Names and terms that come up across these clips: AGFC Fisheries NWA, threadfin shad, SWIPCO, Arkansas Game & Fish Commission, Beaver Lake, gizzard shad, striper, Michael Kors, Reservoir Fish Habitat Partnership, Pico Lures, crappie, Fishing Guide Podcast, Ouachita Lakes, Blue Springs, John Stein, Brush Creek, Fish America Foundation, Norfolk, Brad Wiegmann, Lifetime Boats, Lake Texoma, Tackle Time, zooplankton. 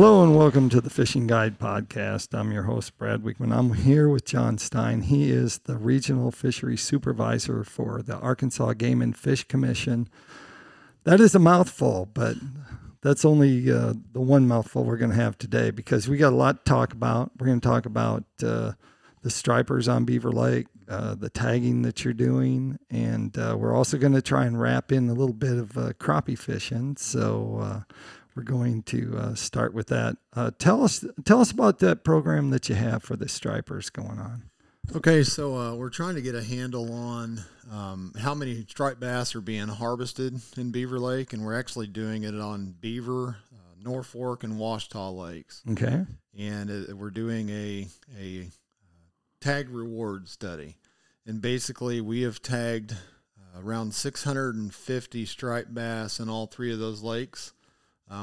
Hello and welcome to the Fishing Guide Podcast. I'm your host, Brad Wiegmann. I'm here with John Stein. He is the Regional Fishery Supervisor for the Arkansas Game and Fish Commission. That is a mouthful, but that's only the one mouthful we're going to have today because we got a lot to talk about. We're going to talk about the stripers on Beaver Lake, the tagging that you're doing, and we're also going to try and wrap in a little bit of crappie fishing. So we're going to start with that. Tell us about that program that you have for the stripers going on. Okay, so we're trying to get a handle on how many striped bass are being harvested in Beaver Lake, and we're actually doing it on Beaver, Norfolk, and Ouachita Lakes. Okay, and we're doing a tag reward study, and basically we have tagged around 650 striped bass in all three of those lakes.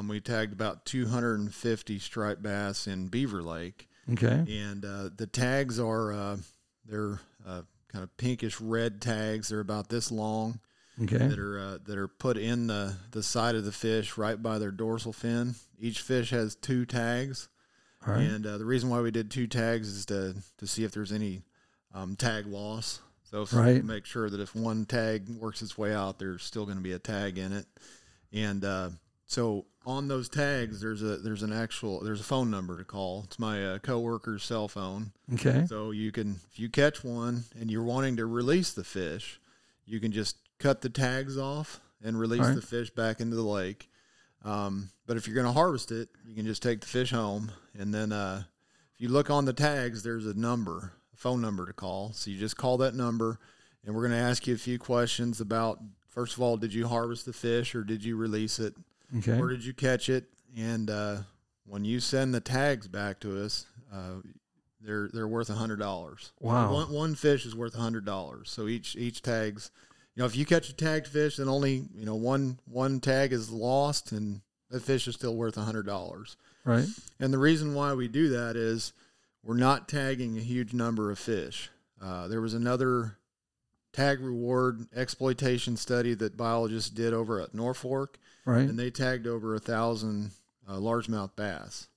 We tagged about 250 striped bass in Beaver Lake. Okay. And the tags are they're kind of pinkish red tags. They're about this long. Okay. That are put in the side of the fish right by their dorsal fin. Each fish has two tags. All right. And the reason why we did two tags is to see if there's any tag loss. So right. Make sure that if one tag works its way out, there's still going to be a tag in it. And so on those tags, there's a phone number to call. It's my coworker's cell phone. Okay. So you can, if you catch one and you're wanting to release the fish, you can just cut the tags off and release the fish back into the lake. But if you're going to harvest it, you can just take the fish home. And then if you look on the tags, there's a phone number to call. So you just call that number, and we're going to ask you a few questions about, first of all, did you harvest the fish or did you release it? Okay. Where did you catch it? And when you send the tags back to us, they're worth $100. Wow. One fish is worth $100. So each tag's, if you catch a tagged fish, then only one tag is lost, and that fish is still worth $100. Right. And the reason why we do that is we're not tagging a huge number of fish. There was another tag reward exploitation study that biologists did over at Norfolk. Right. And they tagged over 1,000 largemouth bass.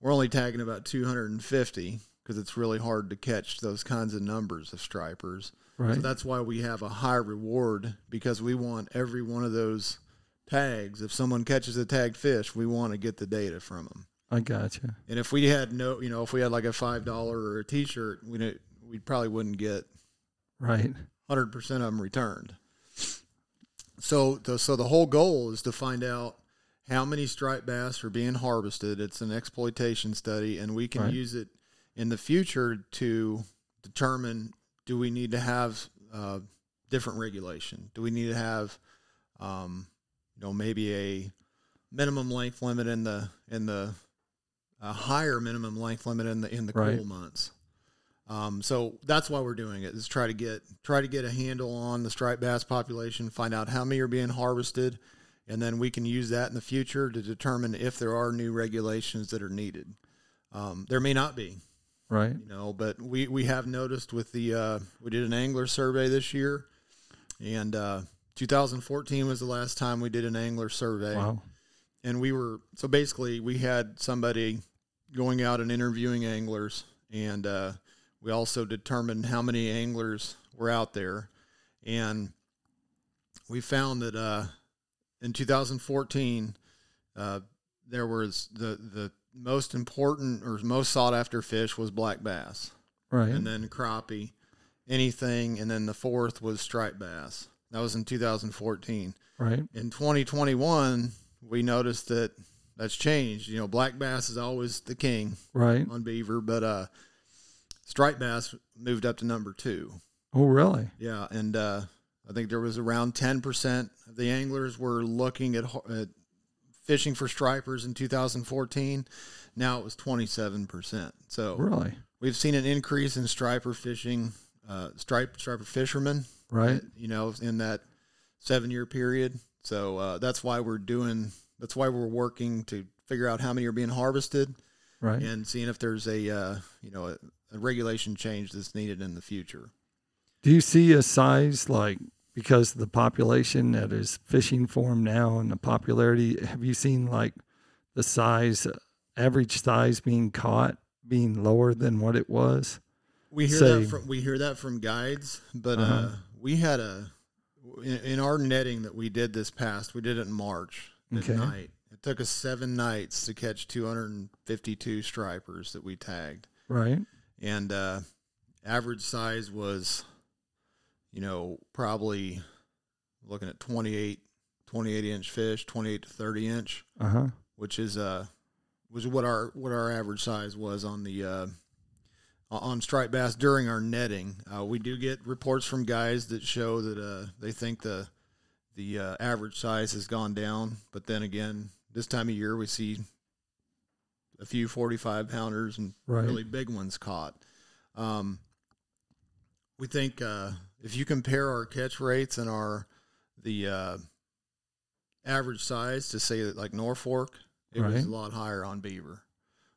We're only tagging about 250 because it's really hard to catch those kinds of numbers of stripers. Right. So that's why we have a high reward, because we want every one of those tags. If someone catches a tagged fish, we want to get the data from them. I gotcha. And if we had if we had like a $5 or a T-shirt, we probably wouldn't get 100% of them returned. So the whole goal is to find out how many striped bass are being harvested. It's an exploitation study, and we can use it in the future to determine, do we need to have different regulation? Do we need to have, maybe a minimum length limit a higher minimum length limit in the cool months? So that's why we're doing it, is try to get a handle on the striped bass population, find out how many are being harvested, and then we can use that in the future to determine if there are new regulations that are needed. There may not be, but we have noticed with we did an angler survey this year, and 2014 was the last time we did an angler survey. Wow. And we had somebody going out and interviewing anglers, and we also determined how many anglers were out there, and we found that in 2014 there was the most important or most sought after fish was black bass, and then crappie, anything, and then the fourth was striped bass. That was in 2014. Right. In 2021, we noticed that that's changed. Black bass is always the king, on Beaver, but striped bass moved up to number 2. Oh, really? Yeah, and I think there was around 10% of the anglers were looking at fishing for stripers in 2014. Now it was 27%. So really, we've seen an increase in striper fishing, striper fishermen, in that 7-year period. So that's why we're working to figure out how many are being harvested, and seeing if there's a regulation change that's needed in the future. Do you see a size, because the population that is fishing for them now and the popularity, have you seen the size average size being caught being lower than what it was. We hear that from guides, but we had in our netting that we did this past, we did it in March at night. It took us 7 nights to catch 252 stripers that we tagged. Right. And average size was, probably looking at 28-inch fish, 28 to 30 inch, which is was what our average size was on the on striped bass during our netting. We do get reports from guys that show that they think the average size has gone down, but then again, this time of year we see a few 45-pounders and really big ones caught. We think if you compare our catch rates and the average size to say that like Norfolk, it was a lot higher on Beaver.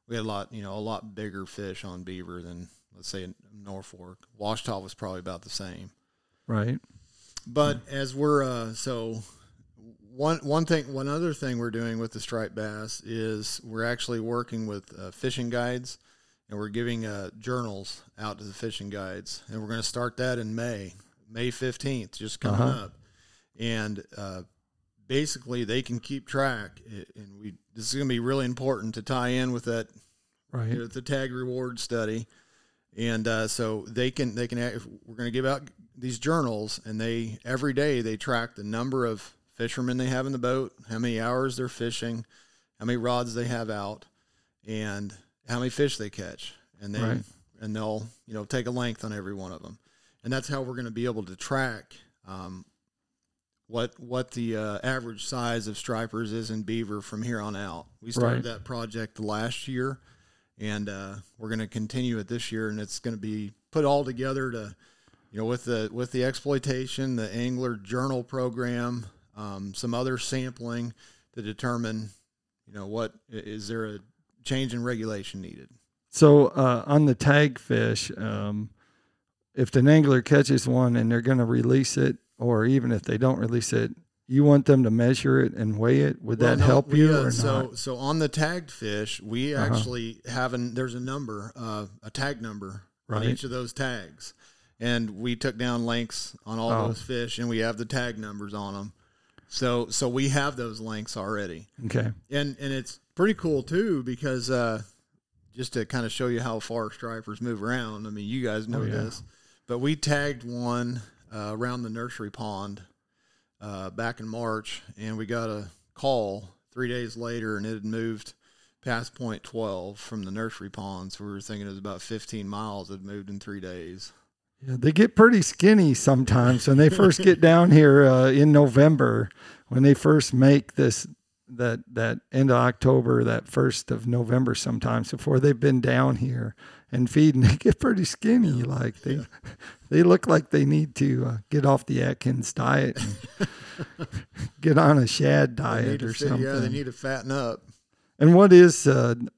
We had a lot bigger fish on Beaver than, let's say, in Norfolk. Ouachita was probably about the same. Right. But as we're one other thing we're doing with the striped bass is we're actually working with fishing guides, and we're giving journals out to the fishing guides, and we're going to start that in May 15th, just coming up, and basically they can keep track, and this is going to be really important to tie in with that, the tag reward study. And so they can we're going to give out these journals, and every day they track the number of fishermen they have in the boat, how many hours they're fishing, how many rods they have out, and how many fish they catch. And then and they'll take a length on every one of them, and that's how we're going to be able to track what the average size of stripers is in Beaver from here on out. We started that project last year, and we're going to continue it this year, and it's going to be put all together to, with the exploitation, the angler journal program, some other sampling to determine, what is there a change in regulation needed. So on the tag fish, if an angler catches one and they're going to release it, or even if they don't release it, you want them to measure it and weigh it. Would that help you or not? So on the tagged fish, we actually have there's a number, a tag number on each of those tags. And we took down lengths on all those fish, and we have the tag numbers on them. So we have those lengths already. Okay. And it's pretty cool, too, because just to kind of show you how far stripers move around, I mean, you guys know this. But we tagged one around the nursery pond back in March, and we got a call 3 days later, and it had moved past point 12 from the nursery pond, so we were thinking it was about 15 miles. It had moved in 3 days. Yeah, they get pretty skinny sometimes when they first get down here in November, when they first make this, that end of October, that 1st of November sometimes, before they've been down here and feeding, they get pretty skinny. Like they look like they need to get off the Atkins diet and get on a shad diet or something. Yeah, they need to fatten up. And what is, just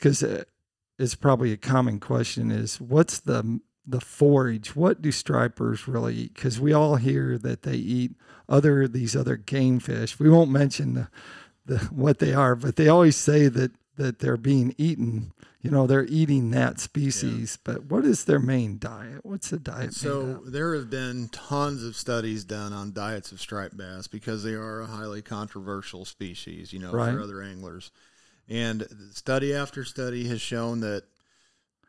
because it's probably a common question, is what's the forage? What do stripers really eat? Because we all hear that they eat these other game fish. We won't mention what they are, but they always say that they're being eaten. They're eating that species. Yeah. But what is their main diet? What's the diet? So there have been tons of studies done on diets of striped bass because they are a highly controversial species, for other anglers. And study after study has shown that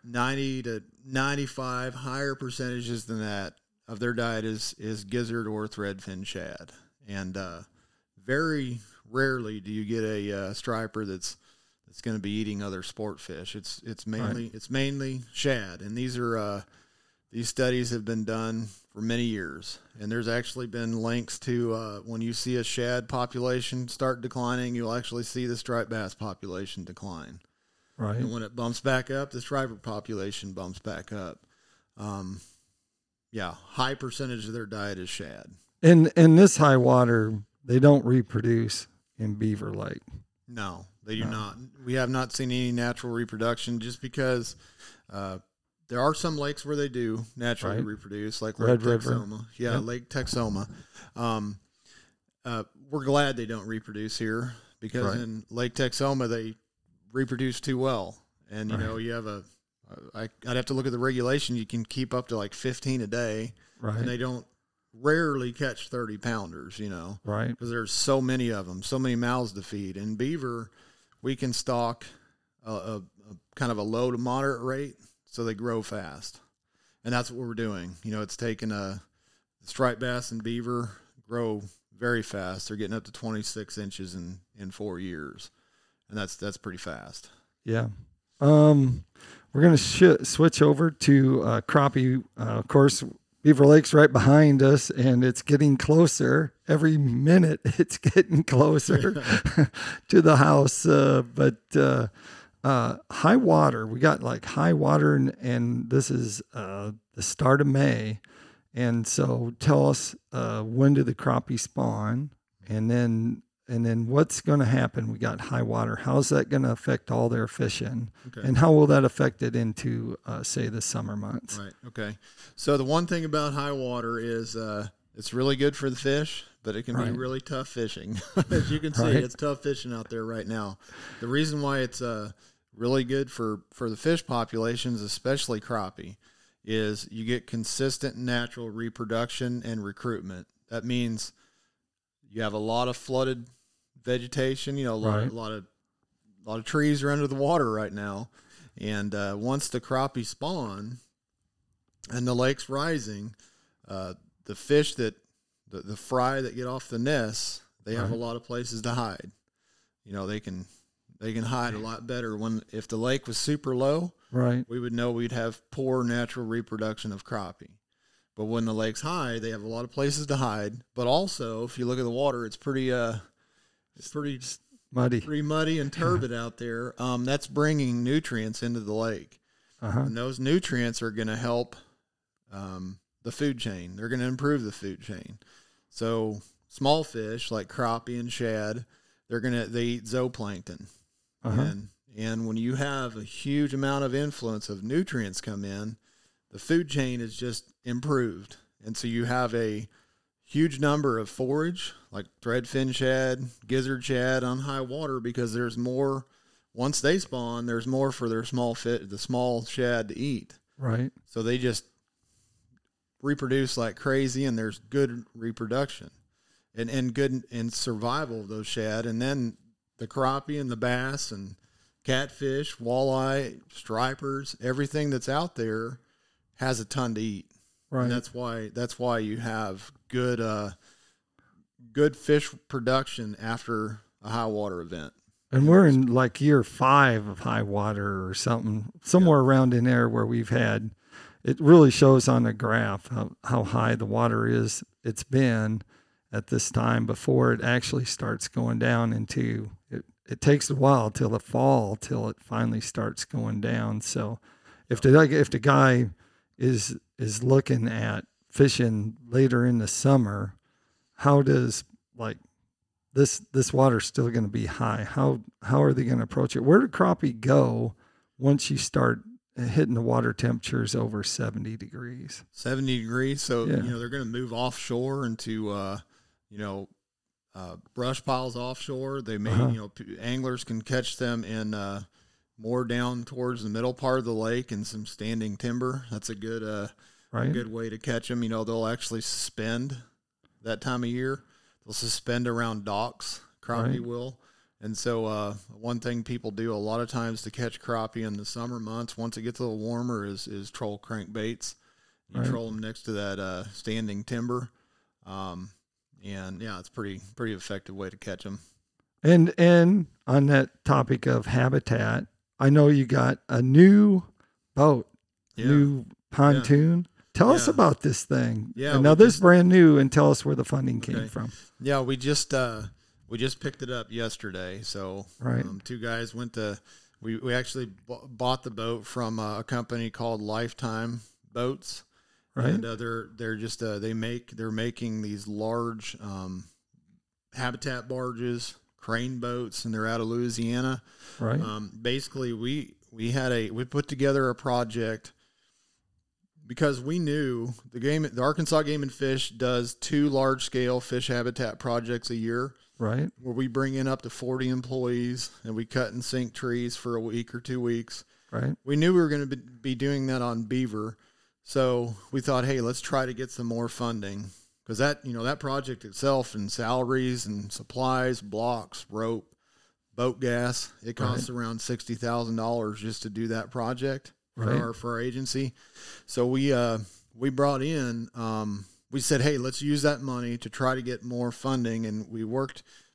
90 to 95 higher percentages than that of their diet is gizzard or threadfin shad. And very rarely do you get a striper that's going to be eating other sport fish. It's mainly shad. And these are these studies have been done for many years. And there's actually been links to when you see a shad population start declining, you'll actually see the striped bass population decline. Right. And when it bumps back up, the striper population bumps back up. High percentage of their diet is shad. And this high water, they don't reproduce in Beaver Lake. No, they do not. We have not seen any natural reproduction, just because there are some lakes where they do naturally reproduce, like Lake Texoma. Yeah, yep. Lake Texoma. We're glad they don't reproduce here because in Lake Texoma, they reproduce too well. And, you know, you have a, I'd have to look at the regulation. You can keep up to like 15 a day. Right. And they don't rarely catch 30 pounders, you know. Right. Because there's so many of them, so many mouths to feed. And beaver, we can stock a kind of a low to moderate rate, so they grow fast. And that's what we're doing. You know, it's taken a striped bass and beaver grow very fast. They're getting up to 26 inches in 4 years. And that's pretty fast. Yeah. We're going to switch over to crappie. Of course, Beaver Lake's right behind us, and it's getting closer. Every minute it's getting closer to the house. But high water, we got like high water, and this is the start of May. And so tell us when do the crappie spawn, and then what's going to happen? We got high water. How's that going to affect all their fishing? Okay. And how will that affect it into, say, the summer months? Right, okay. So the one thing about high water is it's really good for the fish, but it can be really tough fishing. As you can see, it's tough fishing out there right now. The reason why it's really good for the fish populations, especially crappie, is you get consistent natural reproduction and recruitment. That means you have a lot of flooded vegetation, you know, a lot of trees are under the water right now. And once the crappie spawn and the lake's rising, the fish that, the fry that get off the nests, they have a lot of places to hide. You know, they can hide a lot better. If the lake was super low, we would know we'd have poor natural reproduction of crappie. But when the lake's high, they have a lot of places to hide. But also, if you look at the water, it's pretty muddy, pretty muddy and turbid out there. That's bringing nutrients into the lake, and those nutrients are going to help the food chain. They're going to improve the food chain. So small fish like crappie and shad, they eat zooplankton, and when you have a huge amount of influence of nutrients come in, the food chain is just improved. And so you have a huge number of forage, like threadfin shad, gizzard shad on high water, because there's more, once they spawn, there's more for their small shad to eat. Right. So they just reproduce like crazy, and there's good reproduction and good and survival of those shad. And then the crappie and the bass and catfish, walleye, stripers, everything that's out there has a ton to eat. Right. And that's why you have good good fish production after a high water event. And we're in like year 5 of high water or something, somewhere around in there where we've had, it really shows on the graph how high the water is. It's been at this time before it actually starts going down into, it takes a while till the fall, till it finally starts going down. So if the guy is looking at fishing later in the summer, how does like this water's still going to be high? How are they going to approach it? Where do crappie go once you start hitting the water temperatures over 70 degrees? 70 degrees. So, you know, they're going to move offshore into, brush piles offshore. They may, anglers can catch them in, more down towards the middle part of the lake and some standing timber. That's a good good way to catch them. You know, they'll actually suspend that time of year. They'll suspend around docks, crappie will. And so one thing people do a lot of times to catch crappie in the summer months, once it gets a little warmer, is troll crankbaits. You troll them next to that standing timber. It's pretty effective way to catch them. And on that topic of habitat, I know you got a new boat, new pontoon. Tell us about this thing. Yeah. And now this is brand new, and tell us where the funding came from. Yeah, we just picked it up yesterday. So two guys went to, we actually bought the boat from a company called Lifetime Boats. Right. And they're just they're making these large habitat barges, crane boats, and they're out of Louisiana. Right. Basically we put together a project because we knew the Arkansas Game and Fish does 2 large scale fish habitat projects a year. Right. Where we bring in up to 40 employees and we cut and sink trees for a week or 2 weeks. Right. We knew we were going to be doing that on Beaver. So we thought, hey, let's try to get some more funding, because that, you know, that project itself and salaries and supplies, blocks, rope, boat gas, it costs around $60,000 just to do that project for our agency. So we brought in, we said, hey, let's use that money to try to get more funding. And we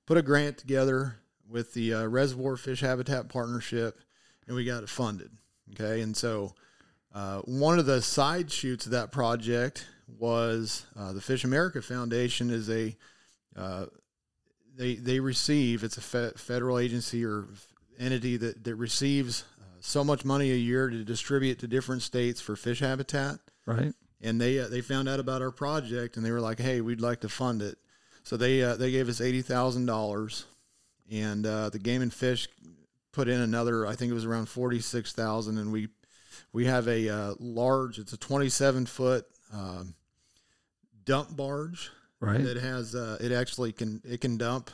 put a grant together with the Reservoir Fish Habitat Partnership, and we got it funded. Okay. And so, one of the side shoots of that project was the Fish America Foundation is a federal agency or entity that receives so much money a year to distribute to different states for fish habitat. Right. And they found out about our project, and they were like, hey, we'd like to fund it. So they gave us $80,000, and the Game and Fish put in another, I think it was around $46,000, and we have a large, it's a 27-foot dump barge. Right. That has it can dump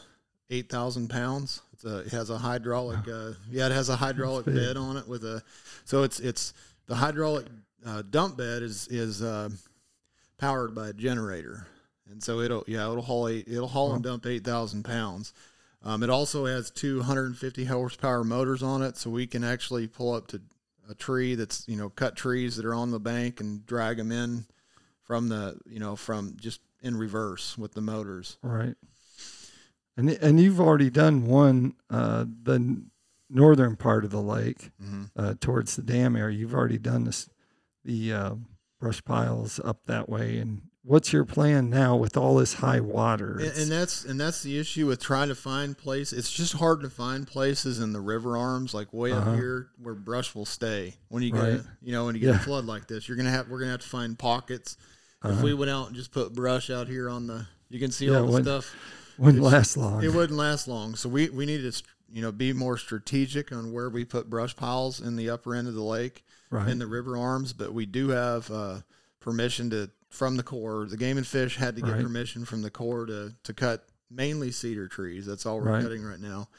8,000 pounds. It has a hydraulic bed on it so it's the hydraulic dump bed is powered by a generator, and so it'll haul and dump 8,000 pounds. It also has 250 horsepower motors on it, so we can actually pull up to a tree that's, you know, cut trees that are on the bank and drag them in from the, you know, from just in reverse with the motors. Right. And you've already done one, the northern part of the lake, mm-hmm. Towards the dam area. You've already done this, the brush piles up that way. And what's your plan now with all this high water? And that's the issue with trying to find places. It's just hard to find places in the river arms, like way up here where brush will stay. When you get, you know, when you get a flood like this, we're gonna have to find pockets. If we went out and just put brush out here on the, you can see all the stuff. Wouldn't last long. It wouldn't last long. So we needed to, you know, be more strategic on where we put brush piles in the upper end of the lake, in the river arms. But we do have permission from the Corps. The Game and Fish had to get permission from the Corps to cut mainly cedar trees. That's all we're cutting right now.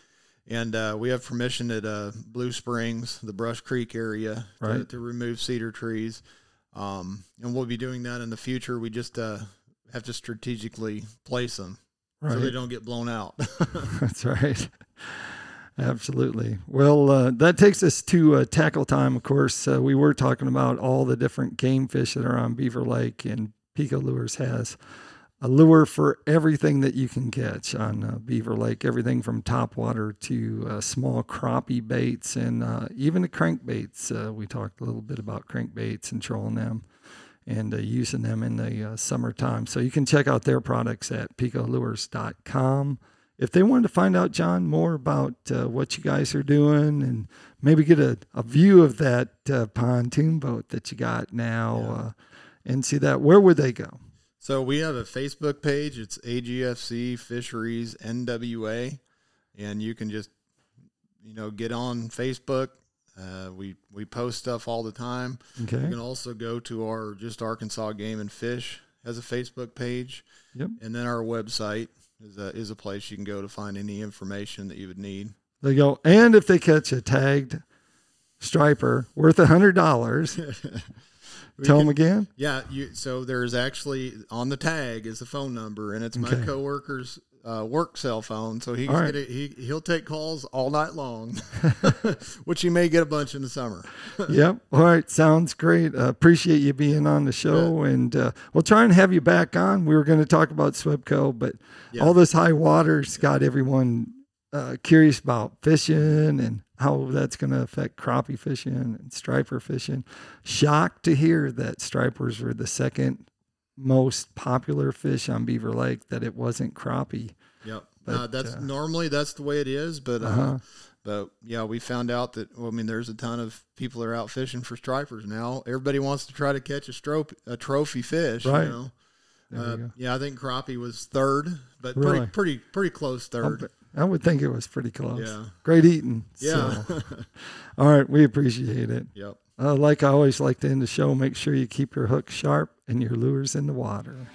And we have permission at Blue Springs, the Brush Creek area, to remove cedar trees. And we'll be doing that in the future. We just have to strategically place them so they don't get blown out. That's right. Absolutely. Well, that takes us to tackle time. Of course, we were talking about all the different game fish that are on Beaver Lake, and Pico Lures has a lure for everything that you can catch on Beaver Lake, everything from topwater to small crappie baits and even the crankbaits. We talked a little bit about crankbaits and trolling them and using them in the summertime. So you can check out their products at picolures.com. If they wanted to find out, John, more about what you guys are doing and maybe get a view of that pontoon boat that you got now and see that, where would they go? So we have a Facebook page. It's AGFC Fisheries NWA, and you can just, you know, get on Facebook. We post stuff all the time. Okay. You can also go to our Arkansas Game and Fish has a Facebook page. Yep. And then our website is a place you can go to find any information that you would need. They go, and if they catch a tagged striper worth $100, tell them again. Yeah. So there's actually on the tag is the phone number, and it's my coworker's work cell phone. So he'll take calls all night long, which he may get a bunch in the summer. Yep. All right. Sounds great. Appreciate you being on the show, and we'll try and have you back on. We were going to talk about SWIPCO, but all this high water's got everyone curious about fishing and how that's going to affect crappie fishing and striper fishing. Shocked to hear that stripers were the second most popular fish on Beaver Lake, that it wasn't crappie. Yep. But, that's normally that's the way it is, but yeah, we found out that, well, I mean, there's a ton of people that are out fishing for stripers now. Everybody wants to try to catch a trophy fish, you know? I think crappie was third, but really? pretty close third. I would think it was pretty close. Yeah. Great eating. Yeah. So. All right. We appreciate it. Yep. Like I always like to end the show, make sure you keep your hook sharp and your lures in the water.